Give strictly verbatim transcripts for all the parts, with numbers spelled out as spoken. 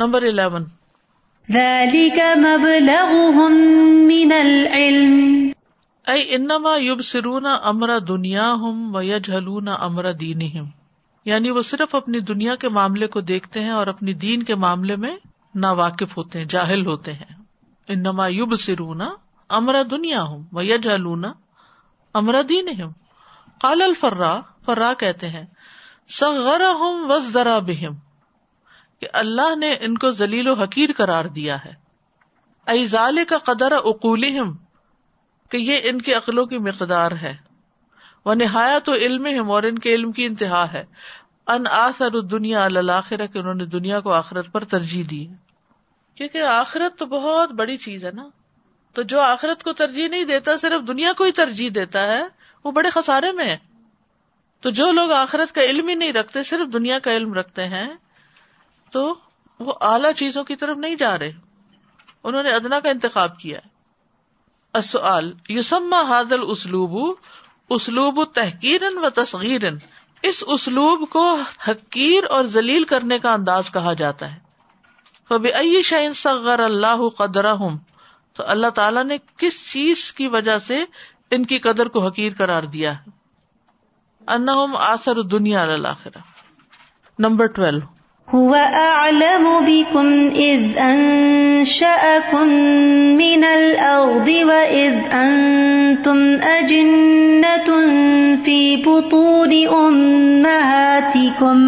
Number eleven ذلک مبلغهم من العلم اے انما یبصرون امر دنیاہم ویجہلون امر دینہم، یعنی وہ صرف اپنی دنیا کے معاملے کو دیکھتے ہیں اور اپنی دین کے معاملے میں ناواقف ہوتے ہیں، جاہل ہوتے ہیں. انما یبصرون امر دنیاہم ویجہلون امر دینہم. قال الفراء، فراء کہتے ہیں صغرہم وزدرا بہم، کہ اللہ نے ان کو ذلیل و حقیر قرار دیا ہے. ایزالے کا قدر عقولہم، کہ یہ ان کے عقلوں کی مقدار ہے. و نہایت علمہم، اور ان کے علم کی انتہا ہے. ان آثر الدنیا علی الاخرہ، کہ انہوں نے دنیا کو آخرت پر ترجیح دی ہے، کیونکہ آخرت تو بہت بڑی چیز ہے نا. تو جو آخرت کو ترجیح نہیں دیتا، صرف دنیا کو ہی ترجیح دیتا ہے، وہ بڑے خسارے میں ہے. تو جو لوگ آخرت کا علم ہی نہیں رکھتے، صرف دنیا کا علم رکھتے ہیں، تو وہ اعلیٰ چیزوں کی طرف نہیں جا رہے، انہوں نے ادنا کا انتخاب کیا ہے. السؤال یسمى هذا الاسلوب اسلوب تحقیرا و تصغیرا، اس اسلوب کو حقیر اور ذلیل کرنے کا انداز کہا جاتا ہے. فبأي شيء صغر الله قدرهم، تو اللہ تعالیٰ نے کس چیز کی وجہ سے ان کی قدر کو حقیر قرار دیا ہے. انهم آثر الدنيا على الاخرة. نمبر ٹویلو هو أعلم بكم إذ أنشأكم من الأرض وإذ أنتم أجنة في بطون أمهاتكم.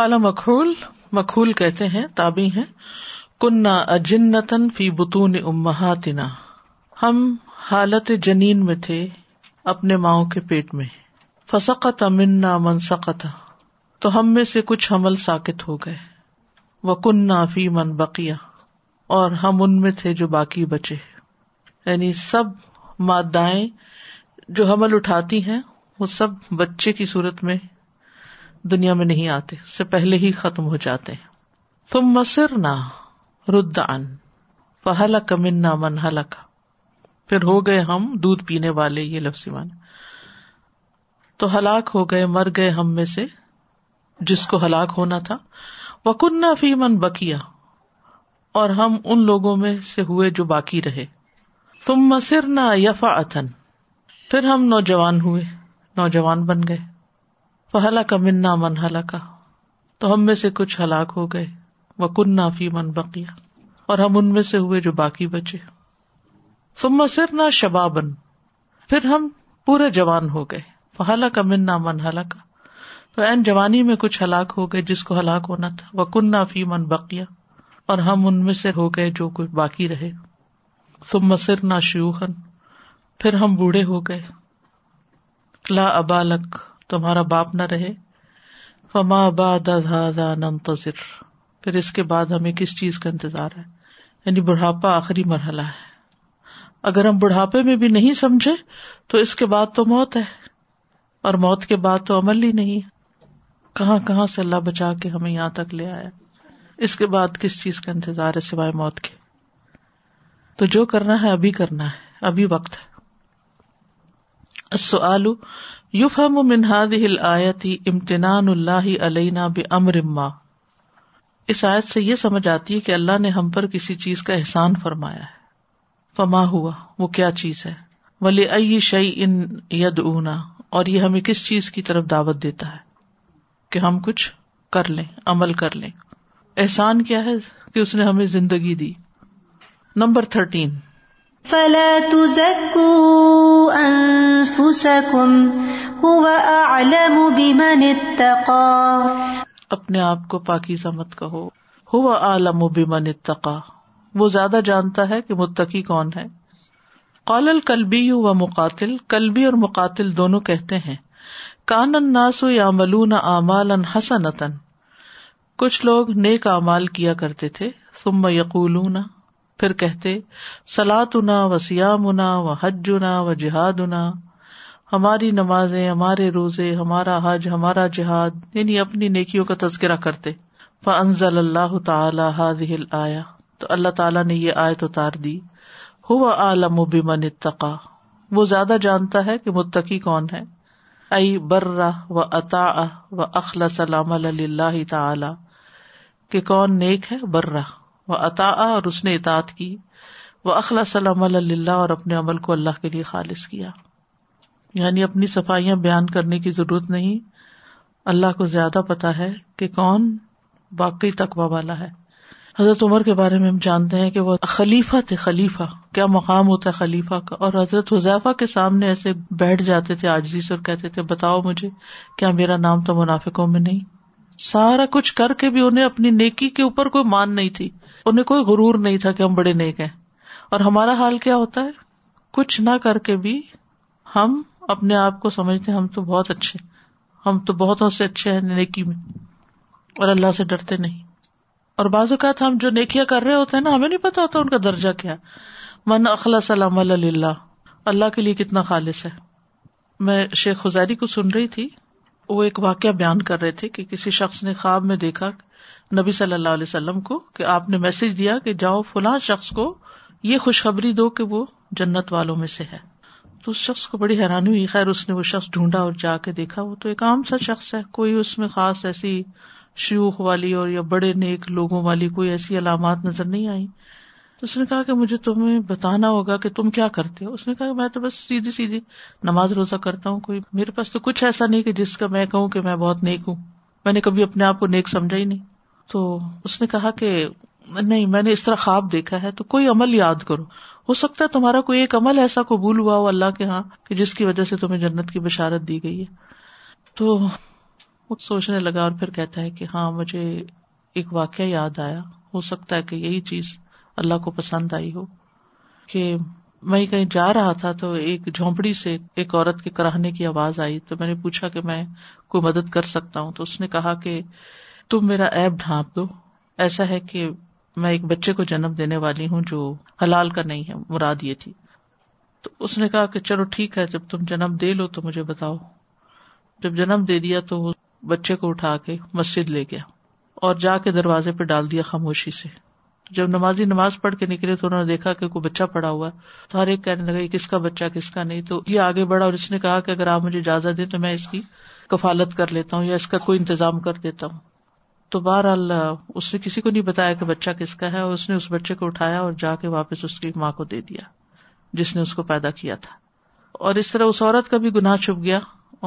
قال مکھول، مکھول کہتے ہیں، تابعی ہیں، كنا أجنة في بطون أمهاتنا، ہم حالت جنین میں تھے اپنے ماؤں کے پیٹ میں. فسقط منا من سقط، تو ہم میں سے کچھ حمل ساکت ہو گئے. وَكُنَّا فِي مَنْ بَقِيَ، اور ہم ان میں تھے جو باقی بچے. یعنی سب مادائیں جو حمل اٹھاتی ہیں وہ سب بچے کی صورت میں دنیا میں نہیں آتے، اس سے پہلے ہی ختم ہو جاتے ہیں. ثُمَّ صِرْنَا رُدَّعًا فَهَلَكَ مِنَّا مَنْ هَلَكَ، پھر ہو گئے ہم دودھ پینے والے، یہ لفظی معنی، تو ہلاک ہو گئے، مر گئے ہم میں سے جس کو ہلاک ہونا تھا. وَكُنَّا فِي مَنْ بَقِيَ، اور ہم ان لوگوں میں سے ہوئے جو باقی رہے. ثُمَّ صِرْنَا يَفَعَةً، پھر ہم نوجوان ہوئے، نوجوان بن گئے. فَهَلَكَ مِنَّا مَنْ هَلَكَ، تو ہم میں سے کچھ ہلاک ہو گئے. وَكُنَّا فِي مَنْ بَقِيَ، اور ہم ان میں سے ہوئے جو باقی بچے. ثُمَّ صِرْنَا شَبَابًا، پھر ہم پورے جوان ہو گئے. فَهَلَكَ مِنَّا مَنْ هَلَكَ، تو عین جوانی میں کچھ ہلاک ہو گئے جس کو ہلاک ہونا تھا. وَكُنَّا فِي مَنْ بَقِيَ، اور ہم ان میں سے ہو گئے جو کچھ باقی رہے. ثُمَّ صِرْنَا شُيُوخًا، پھر ہم بوڑھے ہو گئے. لَا أَبَا لَكَ، تمہارا باپ نہ رہے. فَمَا بَعْدَ هَذَا نَنْتَظِرُ، پھر اس کے بعد ہمیں کس چیز کا انتظار ہے؟ یعنی بڑھاپا آخری مرحلہ ہے. اگر ہم بڑھاپے میں بھی نہیں سمجھے تو اس کے بعد تو موت ہے، اور موت کے بعد تو عمل ہی نہیں ہے. کہاں کہاں سے اللہ بچا کے ہمیں یہاں تک لے آیا، اس کے بعد کس چیز کا انتظار ہے سوائے موت کے؟ تو جو کرنا ہے ابھی کرنا ہے، ابھی وقت ہے. السؤال یفہم من ہذہ الآیۃ امتنان اللہ علینا بامر ما، اس آیت سے یہ سمجھ آتی ہے کہ اللہ نے ہم پر کسی چیز کا احسان فرمایا ہے. فما ہوا، وہ کیا چیز ہے. ولأی شیء یدعونا، اور یہ ہمیں کس چیز کی طرف دعوت دیتا ہے کہ ہم کچھ کر لیں، عمل کر لیں. احسان کیا ہے کہ اس نے ہمیں زندگی دی. نمبر تھرٹین فَلَا تُزَكُّوا أَنفُسَكُمْ هُوَ أَعْلَمُ بِمَنِ اتَّقَى، اپنے آپ کو پاکیزہ مت کہو. هُوَ أَعْلَمُ بِمَنِ اتَّقَى، وہ زیادہ جانتا ہے کہ متقی کون ہے. قَالَ الْكَلْبِيُّ وَمُقَاتِلُ، کلبی اور مقاتل دونوں کہتے ہیں کان الناس یعملون اعمالا حسنۃ، کچھ لوگ نیک اعمال کیا کرتے تھے. ثم یقولون، پھر کہتے صلاتنا و صیامنا و حجنا و جہادنا، ہماری نمازیں، ہمارے روزے، ہمارا حج، ہمارا جہاد، یعنی اپنی نیکیوں کا تذکرہ کرتے. فانزل اللہ تعالی ہذہ الآیہ، تو اللہ تعالی نے یہ آیت اتار دی. هو اعلم بمن اتقا، وہ زیادہ جانتا ہے کہ متقی کون ہے. ای برہ و اطاع و اخلص العمل للہ تعالی، کہ کون نیک ہے برہ، و اطاع اور اس نے اطاعت کی، وہ اخلص العمل للہ اور اپنے عمل کو اللہ کے لیے خالص کیا. یعنی اپنی صفائیاں بیان کرنے کی ضرورت نہیں، اللہ کو زیادہ پتا ہے کہ کون واقعی تقوی والا ہے. حضرت عمر کے بارے میں ہم جانتے ہیں کہ وہ خلیفہ تھے. خلیفہ کیا مقام ہوتا ہے خلیفہ کا، اور حضرت حذیفہ کے سامنے ایسے بیٹھ جاتے تھے عاجزی سے اور کہتے تھے بتاؤ مجھے کیا میرا نام تو منافقوں میں نہیں. سارا کچھ کر کے بھی انہیں اپنی نیکی کے اوپر کوئی مان نہیں تھی، انہیں کوئی غرور نہیں تھا کہ ہم بڑے نیک ہیں. اور ہمارا حال کیا ہوتا ہے، کچھ نہ کر کے بھی ہم اپنے آپ کو سمجھتے ہیں ہم تو بہت اچھے، ہم تو بہتوں سے اچھے ہیں نیکی میں، اور اللہ سے ڈرتے نہیں. اور بعض اوقات ہم جو نیکیاں کر رہے ہوتے ہیں نا، ہمیں نہیں پتا ہوتا ان کا درجہ کیا. من اخلص العمل للہ، اللہ کے لیے کتنا خالص ہے. میں شیخ خزاری کو سن رہی تھی، وہ ایک واقعہ بیان کر رہے تھے کہ کسی شخص نے خواب میں دیکھا نبی صلی اللہ علیہ وسلم کو کہ آپ نے میسج دیا کہ جاؤ فلاں شخص کو یہ خوشخبری دو کہ وہ جنت والوں میں سے ہے. تو اس شخص کو بڑی حیرانی ہوئی. خیر اس نے وہ شخص ڈھونڈا اور جا کے دیکھا، وہ تو ایک عام سا شخص ہے، کوئی اس میں خاص ایسی شیوخ والی اور یا بڑے نیک لوگوں والی کوئی ایسی علامات نظر نہیں آئی. تو اس نے کہا کہ مجھے تمہیں بتانا ہوگا کہ تم کیا کرتے ہو. اس نے کہا کہ میں تو بس سیدھی سیدھی نماز روزہ کرتا ہوں، کوئی میرے پاس تو کچھ ایسا نہیں کہ جس کا میں کہوں کہ میں بہت نیک ہوں، میں نے کبھی اپنے آپ کو نیک سمجھا ہی نہیں. تو اس نے کہا کہ نہیں، میں نے اس طرح خواب دیکھا ہے، تو کوئی عمل یاد کرو، ہو سکتا ہے تمہارا کوئی ایک عمل ایسا قبول ہوا ہو اللہ کے ہاں کہ جس کی وجہ سے تمہیں جنت کی بشارت دی گئی ہے. تو وہ سوچنے لگا اور پھر کہتا ہے کہ ہاں مجھے ایک واقعہ یاد آیا، ہو سکتا ہے کہ یہی چیز اللہ کو پسند آئی ہو. کہ میں کہیں جا رہا تھا تو ایک جھونپڑی سے ایک عورت کے کراہنے کی آواز آئی، تو میں نے پوچھا کہ میں کوئی مدد کر سکتا ہوں. تو اس نے کہا کہ تم میرا عیب ڈھانپ دو، ایسا ہے کہ میں ایک بچے کو جنم دینے والی ہوں جو حلال کا نہیں ہے، مراد یہ تھی. تو اس نے کہا کہ چلو ٹھیک ہے، جب تم جنم دے لو تو مجھے بتاؤ. جب جنم دے دیا تو وہ بچے کو اٹھا کے مسجد لے گیا اور جا کے دروازے پہ ڈال دیا خاموشی سے. جب نمازی نماز پڑھ کے نکلے تو انہوں نے دیکھا کہ کوئی بچہ پڑا ہوا، تو ہر ایک کہنے لگا کس کا بچہ کس کا نہیں. تو یہ آگے بڑھا اور اس نے کہا کہ اگر آپ مجھے اجازت دیں تو میں اس کی کفالت کر لیتا ہوں یا اس کا کوئی انتظام کر دیتا ہوں. تو بہرحال اس نے کسی کو نہیں بتایا کہ بچہ کس کا ہے، اور اس نے اس بچے کو اٹھایا اور جا کے واپس اس کی ماں کو دے دیا جس نے اس کو پیدا کیا تھا. اور اس طرح اس عورت کا بھی گناہ چھپ گیا،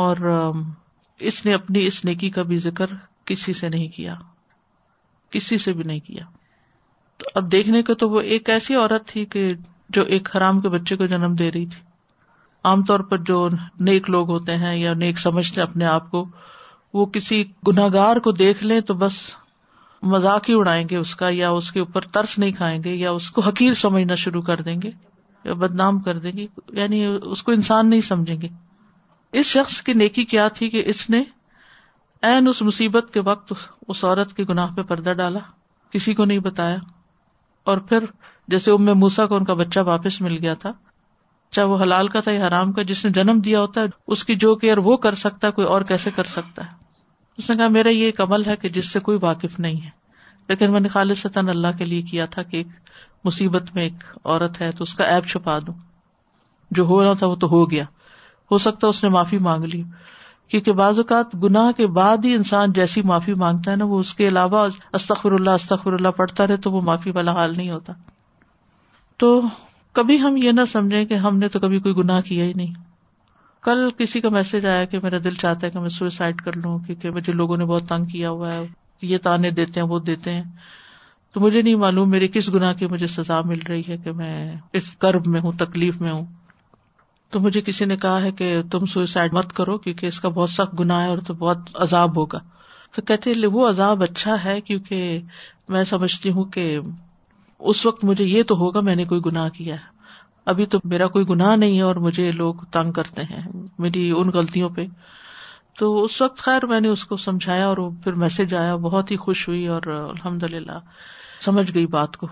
اور اس نے اپنی اس نیکی کا بھی ذکر کسی سے نہیں کیا، کسی سے بھی نہیں کیا. تو اب دیکھنے کو تو وہ ایک ایسی عورت تھی کہ جو ایک حرام کے بچے کو جنم دے رہی تھی. عام طور پر جو نیک لوگ ہوتے ہیں یا نیک سمجھتے اپنے آپ کو، وہ کسی گناہگار کو دیکھ لیں تو بس مذاق ہی اڑائیں گے اس کا، یا اس کے اوپر ترس نہیں کھائیں گے، یا اس کو حقیر سمجھنا شروع کر دیں گے یا بدنام کر دیں گے، یعنی اس کو انسان نہیں سمجھیں گے. اس شخص کی نیکی کیا تھی کہ اس نے عین اس مصیبت کے وقت اس عورت کے گناہ پہ پردہ ڈالا، کسی کو نہیں بتایا. اور پھر جیسے ام موسیٰ کو ان کا بچہ واپس مل گیا تھا، چاہے وہ حلال کا تھا یا حرام کا، جس نے جنم دیا ہوتا ہے اس کی جو کیئر وہ کر سکتا ہے، کوئی اور کیسے کر سکتا ہے. اس نے کہا میرا یہ ایک عمل ہے کہ جس سے کوئی واقف نہیں ہے، لیکن میں نے خالصتاً اللہ کے لیے کیا تھا کہ ایک مصیبت میں ایک عورت ہے تو اس کا عیب چھپا دوں. جو ہو رہا تھا وہ تو ہو گیا، ہو سکتا اس نے معافی مانگ لی، کیونکہ بعض اوقات گناہ کے بعد ہی انسان جیسی معافی مانگتا ہے نا، وہ اس کے علاوہ استغفر اللہ استغفر اللہ پڑھتا رہے تو وہ معافی والا حال نہیں ہوتا. تو کبھی ہم یہ نہ سمجھیں کہ ہم نے تو کبھی کوئی گناہ کیا ہی نہیں. کل کسی کا میسج آیا کہ میرا دل چاہتا ہے کہ میں سوئسائڈ کر لوں کیونکہ مجھے لوگوں نے بہت تنگ کیا ہوا ہے، یہ تانے دیتے ہیں وہ دیتے ہیں، تو مجھے نہیں معلوم میرے کس گناہ کی مجھے سزا مل رہی ہے کہ میں اس کرب میں ہوں، تکلیف میں ہوں. تو مجھے کسی نے کہا ہے کہ تم سوئسائڈ مت کرو کیونکہ اس کا بہت سخت گناہ ہے اور تو بہت عذاب ہوگا. تو کہتے ہیں وہ عذاب اچھا ہے کیونکہ میں سمجھتی ہوں کہ اس وقت مجھے یہ تو ہوگا میں نے کوئی گناہ کیا ہے، ابھی تو میرا کوئی گناہ نہیں ہے اور مجھے لوگ تنگ کرتے ہیں میری ان غلطیوں پہ. تو اس وقت خیر میں نے اس کو سمجھایا اور پھر میسج آیا، بہت ہی خوش ہوئی اور الحمدللہ سمجھ گئی بات کو.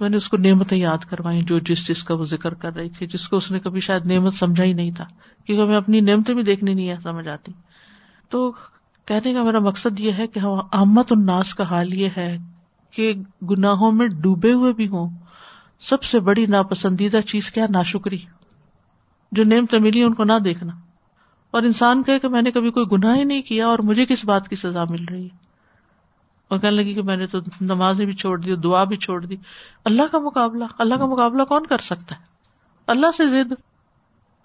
میں نے اس کو نعمتیں یاد کروائیں جو جس چیز کا وہ ذکر کر رہی تھی، جس کو اس نے کبھی شاید نعمت سمجھا ہی نہیں تھا، کیونکہ میں اپنی نعمتیں بھی دیکھنی نہیں سمجھ آتی. تو کہنے کا میرا مقصد یہ ہے کہ عامت الناس کا حال یہ ہے کہ گناہوں میں ڈوبے ہوئے بھی ہوں. سب سے بڑی ناپسندیدہ چیز کیا؟ ناشکری. جو نعمتیں ملی ان کو نہ دیکھنا، اور انسان کہے کہ میں نے کبھی کوئی گناہ ہی نہیں کیا اور مجھے کس بات کی سزا مل رہی ہے. اور کہنے لگی کہ میں نے تو نمازیں بھی چھوڑ دی اور دعا بھی چھوڑ دی. اللہ کا مقابلہ اللہ کا مقابلہ کون کر سکتا ہے؟ اللہ سے زد.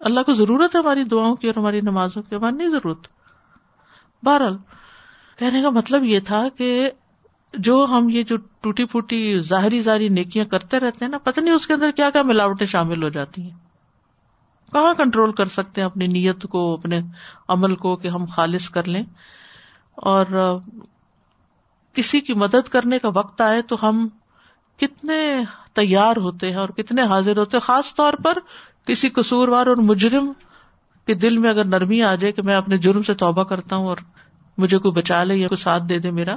اللہ کو ضرورت ہے ہماری دعاؤں کی اور ہماری نمازوں کی، ہماری نہیں ضرورت. بہرحال کہنے کا مطلب یہ تھا کہ جو ہم یہ جو ٹوٹی پھوٹی ظاہری ظاہری نیکیاں کرتے رہتے ہیں نا، پتہ نہیں اس کے اندر کیا کیا ملاوٹیں شامل ہو جاتی ہیں. کہاں کنٹرول کر سکتے ہیں اپنی نیت کو، اپنے عمل کو کہ ہم خالص کر لیں. اور کسی کی مدد کرنے کا وقت آئے تو ہم کتنے تیار ہوتے ہیں اور کتنے حاضر ہوتے ہیں، خاص طور پر کسی قصوروار اور مجرم کے دل میں اگر نرمی آ جائے کہ میں اپنے جرم سے توبہ کرتا ہوں اور مجھے کوئی بچا لے یا کوئی ساتھ دے دے میرا،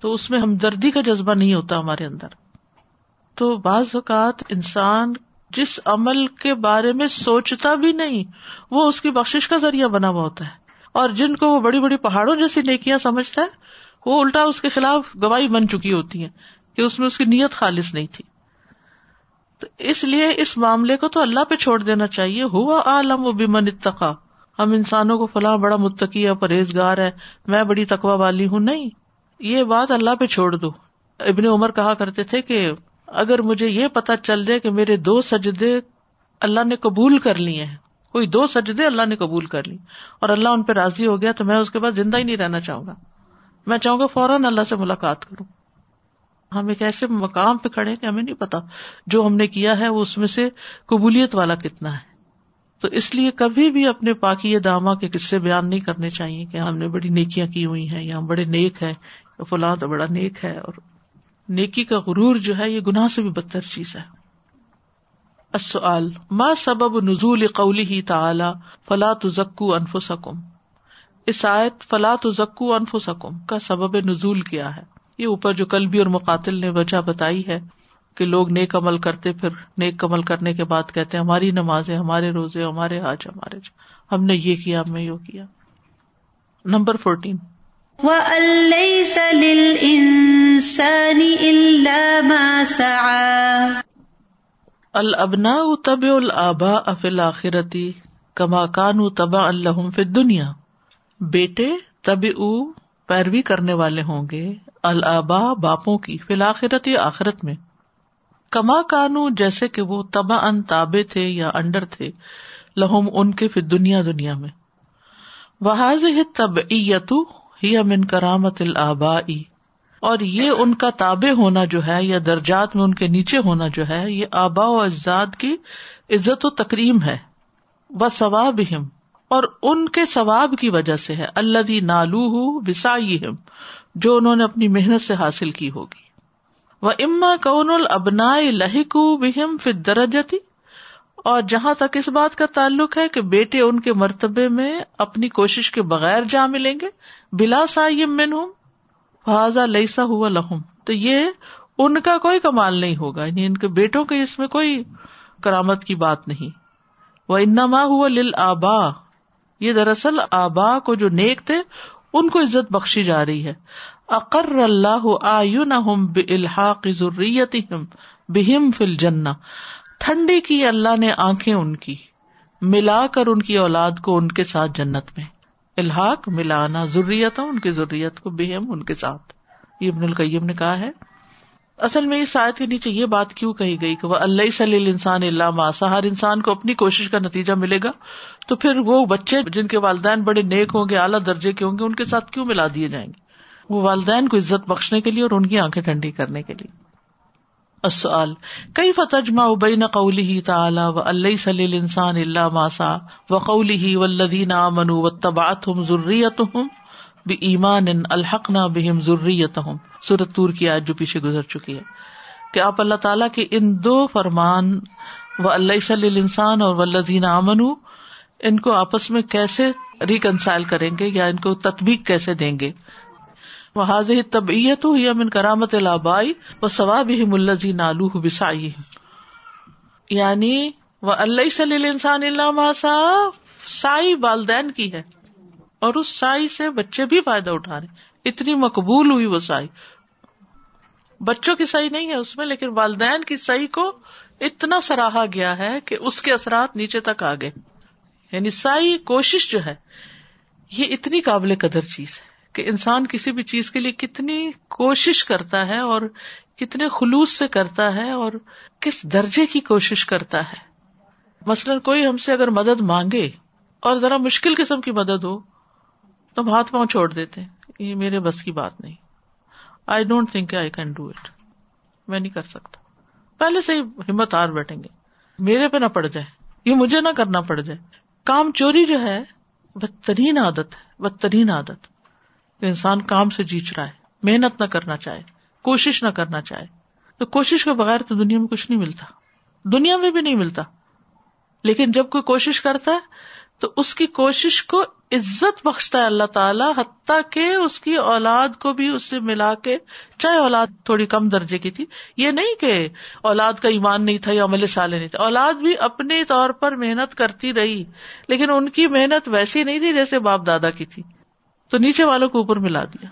تو اس میں ہمدردی کا جذبہ نہیں ہوتا ہمارے اندر. تو بعض اوقات انسان جس عمل کے بارے میں سوچتا بھی نہیں وہ اس کی بخشش کا ذریعہ بنا ہوا ہوتا ہے، اور جن کو وہ بڑی بڑی پہاڑوں جیسی نیکیاں سمجھتا ہے وہ الٹا اس کے خلاف گواہی بن چکی ہوتی ہیں کہ اس میں اس کی نیت خالص نہیں تھی. تو اس لیے اس معاملے کو تو اللہ پہ چھوڑ دینا چاہیے. ہوا عالم بمن اتقا، ہم انسانوں کو فلاں بڑا متقی ہے، پرہیزگار ہے، میں بڑی تقوی والی ہوں، نہیں، یہ بات اللہ پہ چھوڑ دو. ابن عمر کہا کرتے تھے کہ اگر مجھے یہ پتا چل جائے کہ میرے دو سجدے اللہ نے قبول کر لیے ہیں، کوئی دو سجدے اللہ نے قبول کر لی اور اللہ ان پہ راضی ہو گیا، تو میں اس کے بعد زندہ ہی نہیں رہنا چاہوں گا، میں چاہوں گا فوراً اللہ سے ملاقات کروں. ہم ایک ایسے مقام پہ کھڑے کہ ہمیں نہیں پتا جو ہم نے کیا ہے وہ اس میں سے قبولیت والا کتنا ہے. تو اس لیے کبھی بھی اپنے پاکی دامہ کے قصے بیان نہیں کرنے چاہیے کہ ہم نے بڑی نیکیاں کی ہوئی ہیں یا ہم بڑے نیک ہیں، فلاں تو بڑا نیک ہے. اور نیکی کا غرور جو ہے یہ گناہ سے بھی بدتر چیز ہے. السؤال ما سبب نزول قوله تعالی فلا تزکوا انفسکم، اس آیت فلا تزکوا انفسکم کا سبب نزول کیا ہے؟ یہ اوپر جو قلبی اور مقاتل نے وجہ بتائی ہے کہ لوگ نیک عمل کرتے پھر نیک عمل کرنے کے بعد کہتے ہیں ہماری نمازیں، ہمارے روزے، ہمارے حج، ہمارے حج. ہم نے یہ کیا، ہم نے یہ کیا. نمبر چودہ وَأَن لَيْسَ لِلْإِنسَانِ إِلَّا مَا سَعَى الْأَبْنَاءُ تَبِعُ الْآبَاءَ فِي الْآخِرَةِ كَمَا كَانُوا تَبَعًا لَهُمْ فِي الدُّنْيَا، بیٹے تبعو پیروی کرنے والے ہوں گے، الآباء باپوں کی، فی الآخرت آخرت میں، کما کانو جیسے کہ وہ تبعاً تابع تھے یا انڈر تھے، لہم ان کے، فی دنیا دنیا میں. وہذہ التبعیۃ ہی من کرامت الآباء، اور یہ ان کا تابع ہونا جو ہے یا درجات میں ان کے نیچے ہونا جو ہے یہ آباء و اجداد کی عزت و تکریم ہے. وثوابہم، اور ان کے ثواب کی وجہ سے ہے، الذی نالوہ بسعیہم، جو انہوں نے اپنی محنت سے حاصل کی ہوگی. وَإِمَّا كَوْنُ الْأَبْنَاءِ لَحِقُوا بِهِمْ فِي الدَّرَجَةِ، اور جہاں تک اس بات کا تعلق ہے کہ بیٹے ان کے مرتبے میں اپنی کوشش کے بغیر جا ملیں گے، بِلَا سَعْيٍ مِّنْهُمْ فَهَذَا لَيْسَ هُوَ لَهُمْ، تو یہ ان کا کوئی کمال نہیں ہوگا، یعنی ان کے بیٹوں کے اس میں کوئی کرامت کی بات نہیں. وَإِنَّمَا هُوَ لِلْآبَاءِ، یہ دراصل آبا کو جو نیک تھے ان کو عزت بخشی جا رہی ہے. اقر اللہ اعینہم بالحاق ذریتہم بہم فی الجنہ، ٹھنڈی کی اللہ نے آنکھیں ان کی، ملا کر ان کی اولاد کو ان کے ساتھ جنت میں. الحاق ملانا، ذریت ان کی ذریت کو، بہم ان کے ساتھ. یہ ابن القیم نے کہا ہے. اصل میں اس آیت کے نیچے یہ بات کیوں کہی گئی کہ وَأَلَّيْسَ لِلْإِنسَانِ إِلَّا مَا سَعَى، ہر انسان کو اپنی کوشش کا نتیجہ ملے گا، تو پھر وہ بچے جن کے والدین بڑے نیک ہوں گے، اعلیٰ درجے کے ہوں گے، ان کے ساتھ کیوں ملا دیے جائیں گے؟ وہ والدین کو عزت بخشنے کے لیے اور ان کی آنکھیں ٹھنڈی کرنے کے لیے. السؤال كيف تجمع بين قوله تعالى وأن ليس للإنسان إلا ما سعى وقوله والذين آمنوا واتبعتهم ذريتهم بإيمان ألحقنا بهم ذريتهم، سورۃ طور کی آیت جو پیچھے گزر چکی ہے، کہ آپ اللہ تعالیٰ کے ان دو فرمان وَلَيْسَ لِلْإِنسَانِ اور وَالَّذِينَ آمَنُوا، ان کو آپس میں کیسے ریکنسائل کریں گے یا ان کو تطبیق کیسے دیں گے. وَهَذِهِ التَّبْعِیَّةُ هِیَ مِنْ کَرَامَةِ الْآبَاءِ وَثَوَابِهِمُ الَّذِی نَالُوهُ بِسَعْیِهِمْ، یعنی وَلَيْسَ لِلْإِنسَانِ إِلَّا مَا سَعَى، سعی والدین کی ہے اور اس سعی سے بچے بھی فائدہ اٹھا رہے ہیں. اتنی مقبول ہوئی وہ سعی، بچوں کی صحیح نہیں ہے اس میں، لیکن والدین کی صحیح کو اتنا سراہا گیا ہے کہ اس کے اثرات نیچے تک آ گئے. یعنی صحیح کوشش جو ہے یہ اتنی قابل قدر چیز ہے کہ انسان کسی بھی چیز کے لیے کتنی کوشش کرتا ہے اور کتنے خلوص سے کرتا ہے اور کس درجے کی کوشش کرتا ہے. مثلاً کوئی ہم سے اگر مدد مانگے اور ذرا مشکل قسم کی مدد ہو تو ہم ہاتھ پاؤں چھوڑ دیتے ہیں, یہ میرے بس کی بات نہیں, I don't think I can do it, میں نہیں کر سکتا, پہلے سے ہی ہمت ہار بیٹھیں گے, میرے پہ نہ پڑ جائے, یہ مجھے نہ کرنا پڑ جائے. کام چوری جو ہے بدترین عادت ہے, بدترین عادت. انسان کام سے جیچ رہا ہے, محنت نہ کرنا چاہے, کوشش نہ کرنا چاہے. تو کوشش کے بغیر تو دنیا میں کچھ نہیں ملتا, دنیا میں بھی نہیں ملتا. لیکن جب کوئی کوشش کرتا ہے تو اس کی کوشش کو عزت بخشتا ہے اللہ تعالیٰ, حتیٰ کہ اس کی اولاد کو بھی اس سے ملا کے, چاہے اولاد تھوڑی کم درجے کی تھی, یہ نہیں کہ اولاد کا ایمان نہیں تھا یا عمل صالح نہیں تھا, اولاد بھی اپنے طور پر محنت کرتی رہی, لیکن ان کی محنت ویسی نہیں تھی جیسے باپ دادا کی تھی, تو نیچے والوں کو اوپر ملا دیا.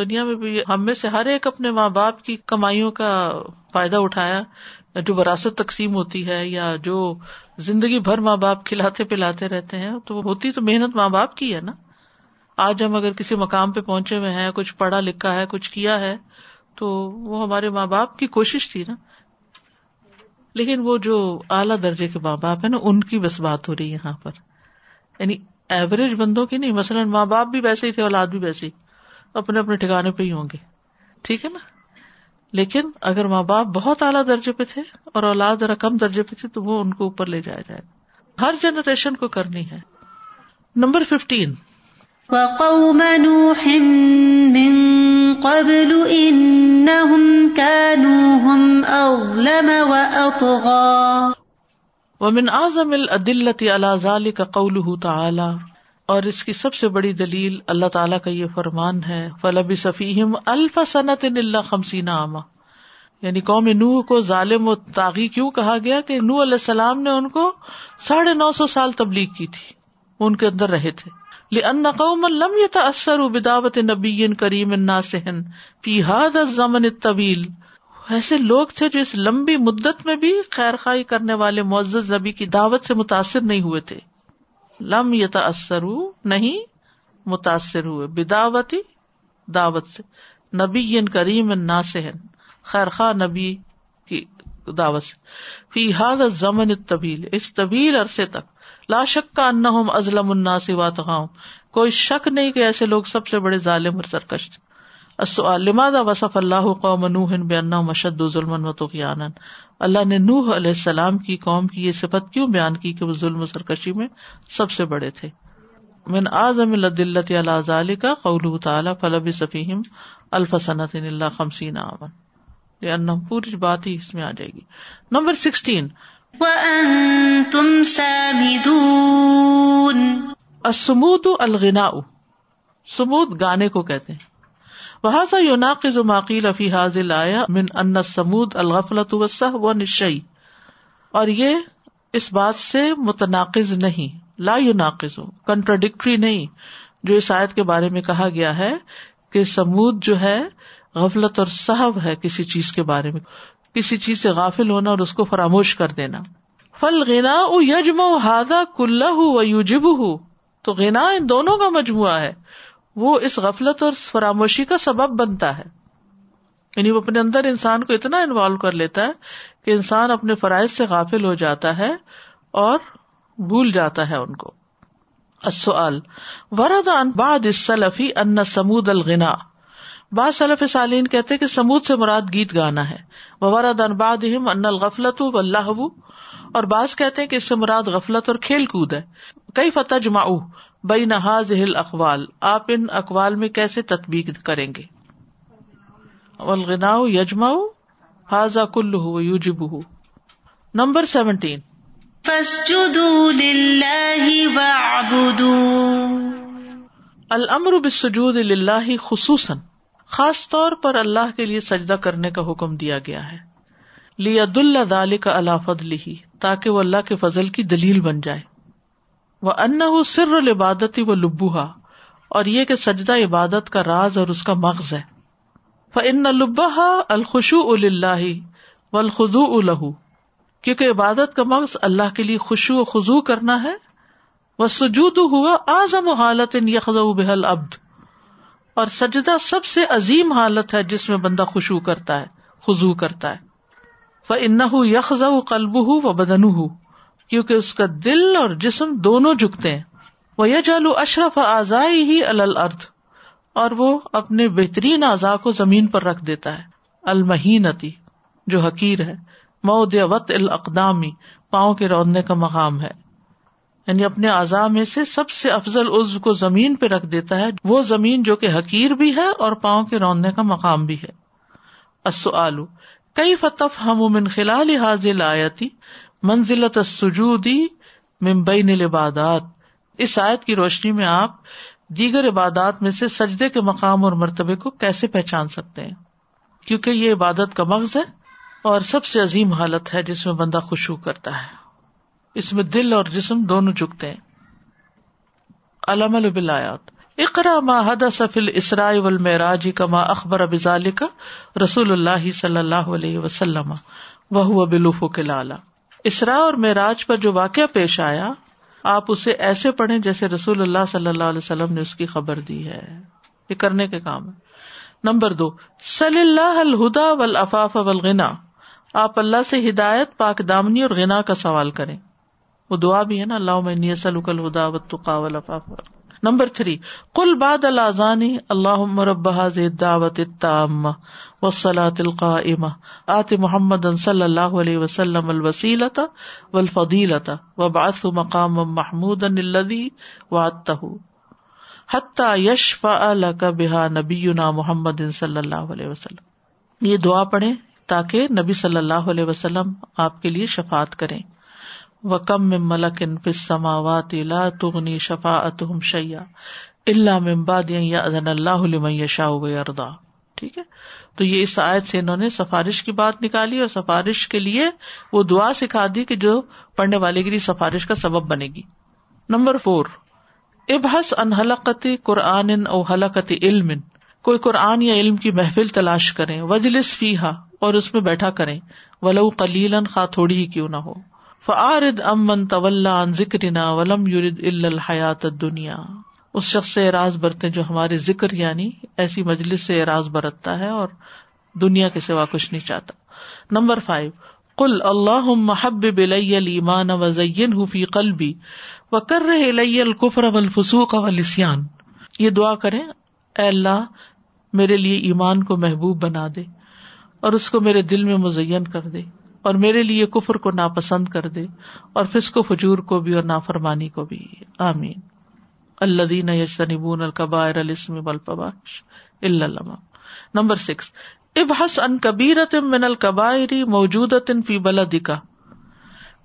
دنیا میں بھی ہم میں سے ہر ایک اپنے ماں باپ کی کمائیوں کا فائدہ اٹھایا, جو وراثت تقسیم ہوتی ہے یا جو زندگی بھر ماں باپ کھلاتے پلاتے رہتے ہیں, تو ہوتی تو محنت ماں باپ کی ہے نا. آج ہم اگر کسی مقام پہ پہنچے ہوئے ہیں, کچھ پڑھا لکھا ہے, کچھ کیا ہے, تو وہ ہمارے ماں باپ کی کوشش تھی نا. لیکن وہ جو اعلیٰ درجے کے ماں باپ ہیں نا, ان کی بس بات ہو رہی ہے یہاں پر, یعنی ایوریج بندوں کی نہیں. مثلاً ماں باپ بھی ویسے ہی تھے, اولاد بھی ویسے ہی, اپنے اپنے ٹھکانے پہ ہی ہوں گے, ٹھیک ہے نا. لیکن اگر ماں باپ بہت اعلیٰ درجے پہ تھے اور اولاد ذرا کم درجے پہ تھی تو وہ ان کو اوپر لے جایا جائے. ہر جنریشن کو کرنی ہے. نمبر ففٹین, وَقَوْمَ نُوحٍ مِّن قَبْلُ إِنَّهُمْ كَانُوا هُمْ أَظْلَمَ وَأَطْغَى. وَمِنْ أَعْظَمِ الْأَدِلَّةِ عَلَى ذَلِكَ قَوْلُهُ تَعَالَى, اور اس کی سب سے بڑی دلیل اللہ تعالیٰ کا یہ فرمان ہے, فَلَبِثَ فِيهِمْ أَلْفَ سَنَةٍ إِلَّا خَمْسِينَ عَامًا. یعنی قوم نوح کو ظالم و طاغی کیوں کہا گیا کہ نوح علیہ السلام نے ان کو ساڑھے نو سو سال تبلیغ کی تھی, ان کے اندر رہے تھے. لِأَنَّ قَوْمًا لَمْ يَتَأَثَّرُوا بِدَعْوَةِ نَبِيٍّ كَرِيمٍ نَاصِحٍ فِي هَذَا الزَّمَنِ الطَّوِيلِ. ایسے لوگ تھے جو اس لمبی مدت میں بھی خیر خواہی کرنے والے معزز نبی کی دعوت سے متاثر نہیں ہوئے تھے. لم یتأثروا, نہیں متاثر ہوئے, بدعوتی, دعوت سے, نبی کریم ناصح, خیر خواہ نبی کی دعوت سے, فی ھذا الزمن الطویل, اس طویل عرصے تک. لا شک انہم اظلم الناس واتقاهم, کوئی شک نہیں کہ ایسے لوگ سب سے بڑے ظالم اور سرکش تھے. السؤال, لماذا وصف اللہ قوم نوح بأنهم اشد ظلما وطغیانا؟ اللہ نے نوح علیہ السلام کی قوم کی یہ صفت کیوں بیان کی کہ وہ ظلم و سرکشی میں سب سے بڑے تھے؟ من اعظم الادلۃ علی ذلک قوله تعالی فلبث فیہم الف سنۃ الا خمسین عاما, لأنہم, پوری بات ہی اس میں آ جائے گی. نمبر سکسٹین, وانتم سامدون. الصمود الغناء, صمود گانے کو کہتے ہیں. وہذا يناقض ما قيل في هذه الآية من أن الصمود الغفلة والسهو والشيء, اور یہ اس بات سے متناقض نہیں, لا يناقض, کنٹرڈکٹری نہیں, جو اس آیت کے بارے میں کہا گیا ہے کہ صمود جو ہے غفلت اور سہو ہے کسی چیز کے بارے میں, کسی چیز سے غافل ہونا اور اس کو فراموش کر دینا. فالغناء يجمع هذا كله ويوجبه, تو غنا ان دونوں کا مجموعہ ہے, وہ اس غفلت اور فراموشی کا سبب بنتا ہے. یعنی وہ اپنے اندر انسان کو اتنا انوالو کر لیتا ہے کہ انسان اپنے فرائض سے غافل ہو جاتا ہے اور بھول جاتا ہے ان کو. السؤال, ورد عن بعض السلف ان صمود الغناء, بعض سلف صالحین کہتے کہ صمود سے مراد گیت گانا ہے. وورد عن بعضهم ان الغفلۃ واللهو, اور بعض کہتے ہیں کہ اس سے مراد غفلت اور کھیل کود ہے. کیف تجمعوا بین ہذہ الاقوال, آپ ان اقوال میں کیسے تطبیق کریں گے؟ والغناء یجمع ھذا کلہ ویوجبہ. نمبر سیونٹین, فاسجدوا للہ واعبدوا. الامر بالسجود للہ خصوصاً, خاص طور پر اللہ کے لیے سجدہ کرنے کا حکم دیا گیا ہے. لیدل ذلک علی فضلہ, تاکہ وہ اللہ کے فضل کی دلیل بن جائے. وَأَنَّهُ سِرُّ الْعِبَادَةِ وَلُبُّهَا, اور یہ کہ سجدہ عبادت کا راز اور اس کا مغز ہے. فَإِنَّ لُبَّهَا الْخُشُوعُ لِلَّهِ وَالْخُضُوعُ لَهُ, کیونکہ عبادت کا مغز اللہ کے لیے خشوع و خضوع کرنا ہے. وَالسُّجُودُ هُوَ أَعْظَمُ حَالَةٍ يَخْضَعُ بِهَا الْعَبْدُ, اور سجدہ سب سے عظیم حالت ہے جس میں بندہ خشوع کرتا ہے، خضوع کرتا ہے۔ فَإِنَّهُ يَخْضَعُ قَلْبُهُ وَبَدَنُهُ، کیونکہ اس کا دل اور جسم دونوں جھکتے ہیں۔ وَيَجْعَلُ أَشْرَفَ أَعْضَائِهِ عَلَى الْأَرْضِ، اور وہ اپنے بہترین اعضاء کو زمین پر رکھ دیتا ہے۔ المہینتی، جو حقیر ہے، موضع وطئ الاقدام، پاؤں کے روندنے کا مقام ہے، یعنی اپنے اعضاء میں سے سب سے افضل عضو کو زمین پہ رکھ دیتا ہے، وہ زمین جو کہ حقیر بھی ہے اور پاؤں کے روندنے کا مقام بھی ہے۔ السؤال کیف تفهم من خلال هذه الآیة منزلۃ السجود من بین العبادات، اس آیت کی روشنی میں آپ دیگر عبادات میں سے سجدے کے مقام اور مرتبے کو کیسے پہچان سکتے ہیں، کیونکہ یہ عبادت کا مغز ہے اور سب سے عظیم حالت ہے جس میں بندہ خشوع کرتا ہے، اس میں دل اور جسم دونوں جھکتے ہیں۔ العمل بالآیات، اقرا ما حدث فی الاسراء والمعراج کما اخبر بذالک رسول اللہ صلی اللہ علیہ وسلم وہو بالافق الاعلی، اسراء اور معراج پر جو واقعہ پیش آیا آپ اسے ایسے پڑھیں جیسے رسول اللہ صلی اللہ علیہ وسلم نے اس کی خبر دی ہے، یہ کرنے کے کام ہے۔ نمبر دو، سل اللہ الہدیٰ والعفاف والغنا، آپ اللہ سے ہدایت، پاک دامنی اور غنا کا سوال کریں، وہ دعا بھی ہے نا، اللہم انی اسألک الہدیٰ والتقیٰ والعفاف۔ نمبر تھری، قل بعد الاذان اللہم رب ھذہ الدعوۃ التامۃ والصلاۃ القائمۃ آت محمدا صلی اللہ علیہ وسلم الوسیلۃ والفضیلۃ وابعثہ مقاما محمودا الذی وعدتہ حتی یشفع لک بہا نبینا محمد صلی اللہ علیہ وسلم، یہ دعا پڑھیں تاکہ نبی صلی اللہ علیہ وسلم آپ کے لیے شفاعت کریں۔ وَكَم مِّن مَلَكٍ فِي السَّمَاوَاتِ لَا تُغْنِي شَفَاعَتُهُمْ شَيْئًا إِلَّا مِن بَعْدِ أَن يَأْذَنَ اللَّهُ لِمَن يَشَاءُ وَيَرْضَى۔ ٹھیک ہے، تو یہ اس آیت سے انہوں نے سفارش کی بات نکالی اور سفارش کے لیے وہ دعا سکھا دی کہ جو پڑھنے والے کے لیے سفارش کا سبب بنے گی۔ نمبر فور، ابحث عن حلقة قرآن او حلقة علم، کوئی قرآن یا علم کی محفل تلاش کریں، وجلس فیہا، اور اس میں بیٹھا کریں، ولو قلیلا، خواہ تھوڑی ہی کیوں نہ ہو۔ فَأَعْرِضْ عَمَّنْ تَوَلَّىٰ عَنْ ذِكْرِنَا وَلَمْ يُرِدْ إِلَّا الْحَيَاةَ الدُّنْيَا، اس شخص سے اعراض برتیں جو ہمارے ذکر یعنی ایسی مجلس سے اعراض برتتا ہے اور دنیا کے سوا کچھ نہیں چاہتا۔ نمبر فائیو، قُلْ اللَّهُمَّ حَبِّبْ إِلَيَّ الْإِيمَانَ وَزَيِّنْهُ فِي قَلْبِي وَكَرِّهْ إِلَيَّ الْكُفْرَ وَالْفُسُوقَ وَالْعِصْيَانَ، یہ دعا کریں، اے اللہ میرے لیے ایمان کو محبوب بنا دے اور اس کو میرے دل میں مزین کر دے، اور میرے لیے کفر کو ناپسند کر دے، اور فسق و فجور کو بھی اور نافرمانی کو بھی، آمین۔ الذین یجتنبون الکبائر الاثم والفواحش الا اللمم۔ نمبر سکس، ابحث عن کبیرۃ من الکبائر موجودۃ فی بلدک،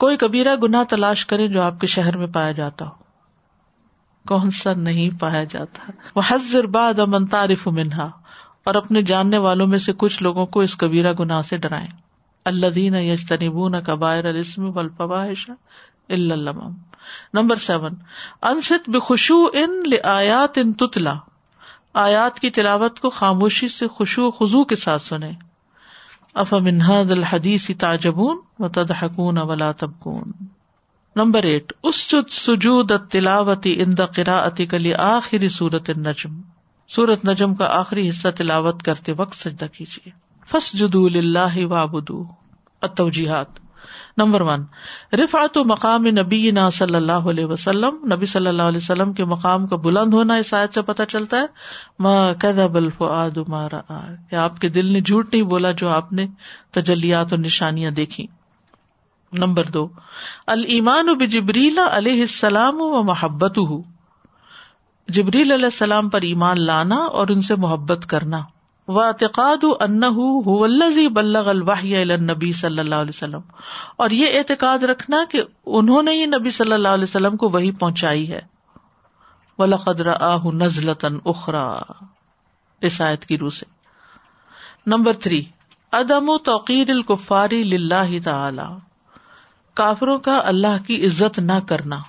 کوئی کبیرہ گناہ تلاش کریں جو آپ کے شہر میں پایا جاتا ہو، کون سا نہیں پایا جاتا۔ وحذر بعض من تعرف منہا، اور اپنے جاننے والوں میں سے کچھ لوگوں کو اس کبیرہ گناہ سے ڈرائیں۔ الذین یجتنبون کبائر الاثم والفواحش الا اللمم۔ نمبر سیون، انصت بخشوع لآیات تتلی، آیات کی تلاوت کو خاموشی سے خشوع خضوع کے ساتھ سنیں۔ افمن ھذا الحدیث تعجبون وتضحکون ولا تبکون۔ نمبر ایٹ، اسجد سجود التلاوۃ عند قراءتک لآخر سورۃ النجم، سورۃ نجم کا آخری حصہ تلاوت کرتے وقت سجدہ کیجیے۔ فسجدوا للہ وعبدوا، التوجیحات۔ نمبر ون، رفعت مقام نبینا صلی اللہ علیہ وسلم، نبی صلی اللہ علیہ وسلم کے مقام کا بلند ہونا اس آیت سے پتہ چلتا ہے، ما کذب الفؤاد ما رأى، کہ آپ کے دل نے جھوٹ نہیں بولا جو آپ نے تجلیات اور نشانیاں دیکھی۔ نمبر دو، الایمان بجبریل علیہ السلام و محبتہ، جبریل علیہ السلام پر ایمان لانا اور ان سے محبت کرنا۔ واعتقاد انہ هو الذی بلغ الوحی الی النبی صلی اللہ علیہ وسلم، اور یہ اعتقاد رکھنا کہ انہوں نے ہی نبی صلی اللہ علیہ وسلم کو وحی پہنچائی ہے۔ ولقد رآہ نزلۃ اخری، اس آیت کی روح سے۔ نمبر تھری، عدم توقیر الکفار للہ تعالی، کافروں کا اللہ کی عزت نہ کرنا۔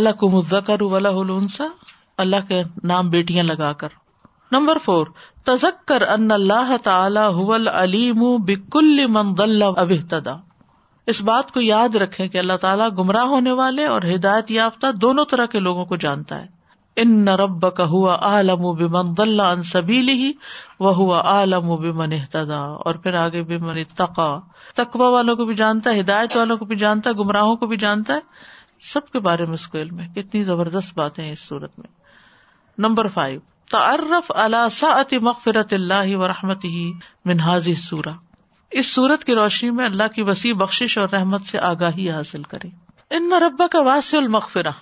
الکم الذکر ولہ الانثی، اللہ کے نام بیٹیاں لگا کر۔ نمبر فور، تذکر ان اللہ تعالی هو العلیم بکل من ضل و اہتدی، اس بات کو یاد رکھیں کہ اللہ تعالیٰ گمراہ ہونے والے اور ہدایت یافتہ دونوں طرح کے لوگوں کو جانتا ہے۔ ان ربک هو اعلم بمن ضل عن سبیلہ وهو اعلم بمن اهتدی. اور پھر آگے بمن اتقی، تقوی والوں کو بھی جانتا ہے، ہدایت والوں کو بھی جانتا ہے، گمراہوں کو بھی جانتا ہے، سب کے بارے میں اس کو علم ہے. کتنی زبردست باتیں ہیں اس صورت میں. نمبر فائیو، تعرف علی سعۃ مغفرت اللہ ورحمتہ من هذه السورہ. اس صورت کی روشنی میں اللہ کی وسیع بخشش اور رحمت سے آگاہی حاصل کرے. ان ربک واسع المغفرہ،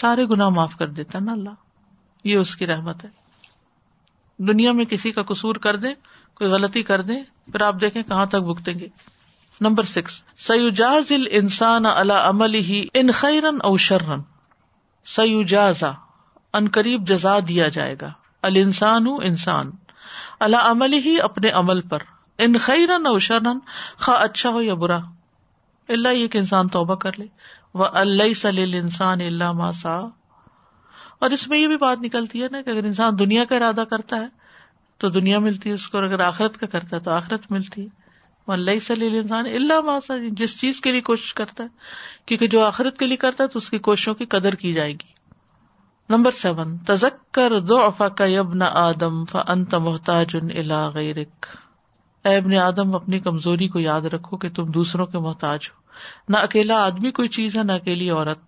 سارے گناہ معاف کر دیتا نا اللہ، یہ اس کی رحمت ہے. دنیا میں کسی کا قصور کر دیں، کوئی غلطی کر دیں، پھر آپ دیکھیں کہاں تک بھگتیں گے. نمبر سکس، سیجاز الانسان علی عملہ ان خیرا او شرا. سیجازا ان قریب جزا دیا جائے گا، الانسان انسان، علی عملہ اپنے عمل پر، ان خیرن او شرن خواہ اچھا ہو یا برا. اللہ یہ کہ انسان توبہ کر لے. وَأَلَّيْسَ لِلْإِنسَانِ إِلَّا مَا سَعَى. اور اس میں یہ بھی بات نکلتی ہے نا کہ اگر انسان دنیا کا ارادہ کرتا ہے تو دنیا ملتی ہے اس کو، اور اگر آخرت کا کرتا ہے تو آخرت ملتی ہے. وَأَلَّيْسَ لِلْإِنسَانِ إِلَّا مَا سَعَى، جس چیز کے لیے کوشش کرتا ہے، کیونکہ جو آخرت کے لیے کرتا ہے تو اس کی کوششوں کی قدر کی جائے گی. نمبر سیون، تذکر ضعفک یا ابن آدم فأنت محتاج إلی غیرک. اے ابن آدم، اپنی کمزوری کو یاد رکھو کہ تم دوسروں کے محتاج ہو. نہ اکیلا آدمی کوئی چیز ہے، نہ اکیلی عورت،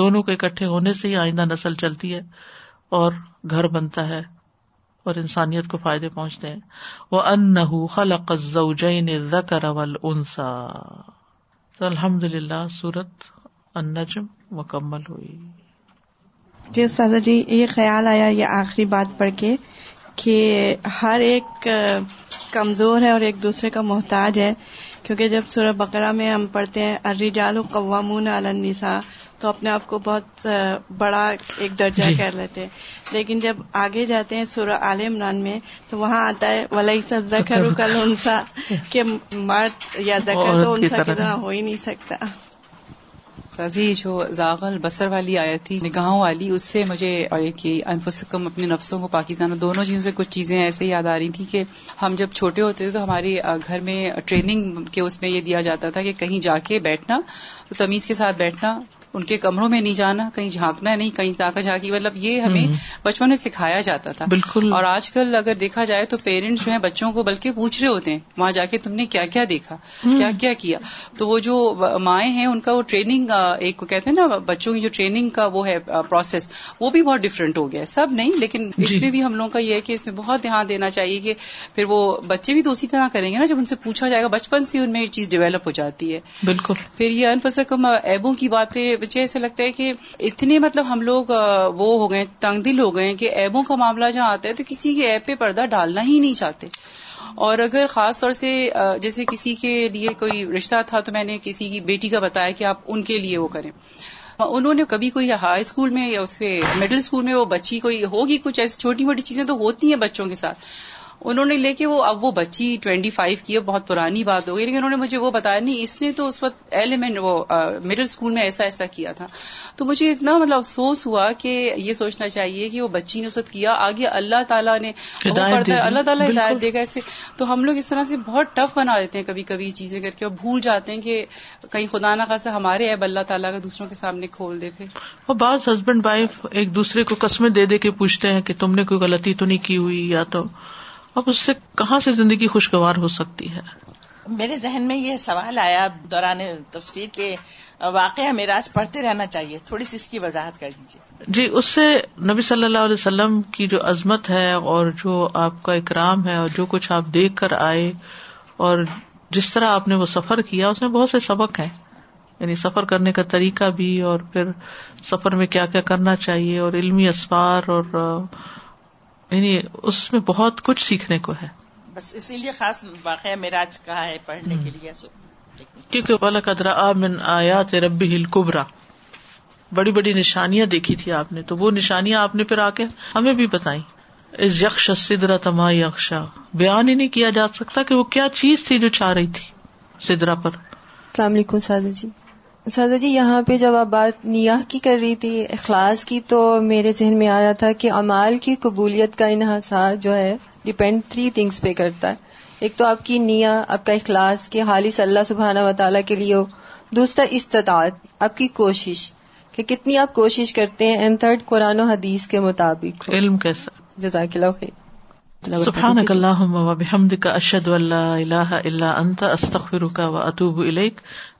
دونوں کے اکٹھے ہونے سے ہی آئندہ نسل چلتی ہے اور گھر بنتا ہے اور انسانیت کو فائدے پہنچتے ہیں. وَأَنَّهُ خَلَقَ الزَّوْجَيْنِ الذَّكَرَ وَالْأُنْثَى. الحمدللہ سورت النجم مکمل ہوئی. جی استاذہ جی، یہ خیال آیا یہ آخری بات پڑھ کے کہ ہر ایک کمزور ہے اور ایک دوسرے کا محتاج ہے، کیونکہ جب سورہ بقرہ میں ہم پڑھتے ہیں الرجال قوامون علی النساء تو اپنے آپ کو بہت بڑا ایک درجہ جی. کر لیتے ہیں، لیکن جب آگے جاتے ہیں سورہ آل عمران میں تو وہاں آتا ہے وَلَيْسَ الذَّكَرُ كَالْأُنثَى، کہ مرد یا ذکر تو انثی کی طرح ہو ہی نہیں سکتا. سازی جو زاغل بسر والی آیت تھی، نگاہوں والی، اس سے مجھے اور یہ کہ انفسکم اپنے نفسوں کو پاکیزانہ، دونوں چیزوں سے کچھ چیزیں ایسے ہی یاد آ رہی تھیں کہ ہم جب چھوٹے ہوتے تھے تو ہمارے گھر میں ٹریننگ کے اس میں یہ دیا جاتا تھا کہ کہیں جا کے بیٹھنا، تمیز کے ساتھ بیٹھنا، ان کے کمروں میں نہیں جانا، کہیں جھانکنا نہیں، کہیں تاکہ جھانکی، مطلب یہ ہمیں بچپن میں سکھایا جاتا تھا. بالکل. اور آج کل اگر دیکھا جائے تو پیرنٹس جو ہیں بچوں کو بلکہ پوچھ رہے ہوتے ہیں وہاں جا کے تم نے کیا کیا دیکھا، کیا کیا کیا. تو وہ جو مائیں ہیں ان کا وہ ٹریننگ ایک کو کہتے ہیں نا بچوں کی جو ٹریننگ کا وہ ہے پروسیس، وہ بھی بہت ڈفرینٹ ہو گیا ہے. سب نہیں، لیکن اس میں بھی ہم لوگوں کا یہ ہے کہ اس میں بہت دھیان دینا چاہیے کہ پھر وہ بچے بھی تو اسی طرح کریں گے نا جب ان سے پوچھا جائے گا. بچپن سے ان میں یہ چیز ڈیولپ ہو جاتی ہے. بالکل. پھر یہ انفسکم عیبوں کی باتیں، مجھے ایسا لگتا ہے کہ اتنے مطلب ہم لوگ وہ ہو گئے، تنگ دل ہو گئے کہ عیبوں کا معاملہ جہاں آتا ہے تو کسی کے عیب پہ پردہ ڈالنا ہی نہیں چاہتے. اور اگر خاص طور سے جیسے کسی کے لیے کوئی رشتہ تھا تو میں نے کسی کی بیٹی کا بتایا کہ آپ ان کے لیے وہ کریں. انہوں نے کبھی کوئی ہائی اسکول میں یا اس سے مڈل اسکول میں وہ بچی کوئی ہوگی، کچھ ایسی چھوٹی موٹی چیزیں تو ہوتی ہیں بچوں کے ساتھ، انہوں نے لے کے وہ اب وہ بچی ٹوینٹی فائیو کی ہے، بہت پرانی بات ہو گئی، لیکن انہوں نے مجھے وہ بتایا نہیں اس نے تو اس وقت ایلیمنٹ وہ مڈل اسکول میں ایسا ایسا کیا تھا. تو مجھے اتنا مطلب افسوس ہوا کہ یہ سوچنا چاہیے کہ وہ بچی نے اس وقت کیا، آگے اللہ تعالیٰ نے اللہ تعالیٰ ہدایت دے گا. ایسے تو ہم لوگ اس طرح سے بہت ٹف بنا دیتے ہیں کبھی کبھی چیزیں کر کے، اور بھول جاتے ہیں کہ کہیں خدا نہ خاصا ہمارے عیب اللہ تعالیٰ کا دوسروں کے سامنے کھول دے. پھر اور بعض ہسبینڈ وائف ایک دوسرے کو قسمیں دے دے کے پوچھتے ہیں کہ تم نے کوئی غلطی تو نہیں کی ہوئی، یا تو اب اس سے کہاں سے زندگی خوشگوار ہو سکتی ہے. میرے ذہن میں یہ سوال آیا دوران تفسیر کے، واقعہ میراث پڑھتے رہنا چاہیے، تھوڑی سی اس کی وضاحت کر دیجیے. جی، اس سے نبی صلی اللہ علیہ وسلم کی جو عظمت ہے اور جو آپ کا اکرام ہے اور جو کچھ آپ دیکھ کر آئے اور جس طرح آپ نے وہ سفر کیا، اس میں بہت سے سبق ہیں. یعنی سفر کرنے کا طریقہ بھی، اور پھر سفر میں کیا کیا کرنا چاہیے، اور علمی اسفار، اور یعنی اس میں بہت کچھ سیکھنے کو ہے. بس اسی لیے خاص واقعہ معراج کہا ہے پڑھنے کے لیے، کیونکہ وَلَقَدْ رَأَىٰ مِنْ آیَاتِ رَبِّهِ الْکُبْریٰ، بڑی بڑی نشانیاں دیکھی تھی آپ نے، تو وہ نشانیاں آپ نے پھر آ کے ہمیں بھی بتائیں. اِذْ یَغْشَى السِّدْرَةَ مَا یَغْشَىٰ، بیان ہی نہیں کیا جا سکتا کہ وہ کیا چیز تھی جو چھا رہی تھی سدرہ پر. السلام علیکم سادہ جی. سادہ جی، یہاں پہ جب آپ بات نیاہ کی کر رہی تھی، اخلاص کی، تو میرے ذہن میں آ رہا تھا کہ اعمال کی قبولیت کا انحصار جو ہے ڈپینڈ تھری تھنگس پہ کرتا ہے. ایک تو آپ کی نیاہ، آپ کا اخلاص کہ خالص اللہ سبحانہ و تعالیٰ کے لیے ہو. دوسرا استطاعت، آپ کی کوشش کہ کتنی آپ کوشش کرتے ہیں اینڈ تھرڈ قرآن و حدیث کے مطابق علم کیسا. جزاک اللہ خیر. سبحانک اللہم و بحمدک اشہد ان لا الہ الا انت استغفرک و اتوب الیک.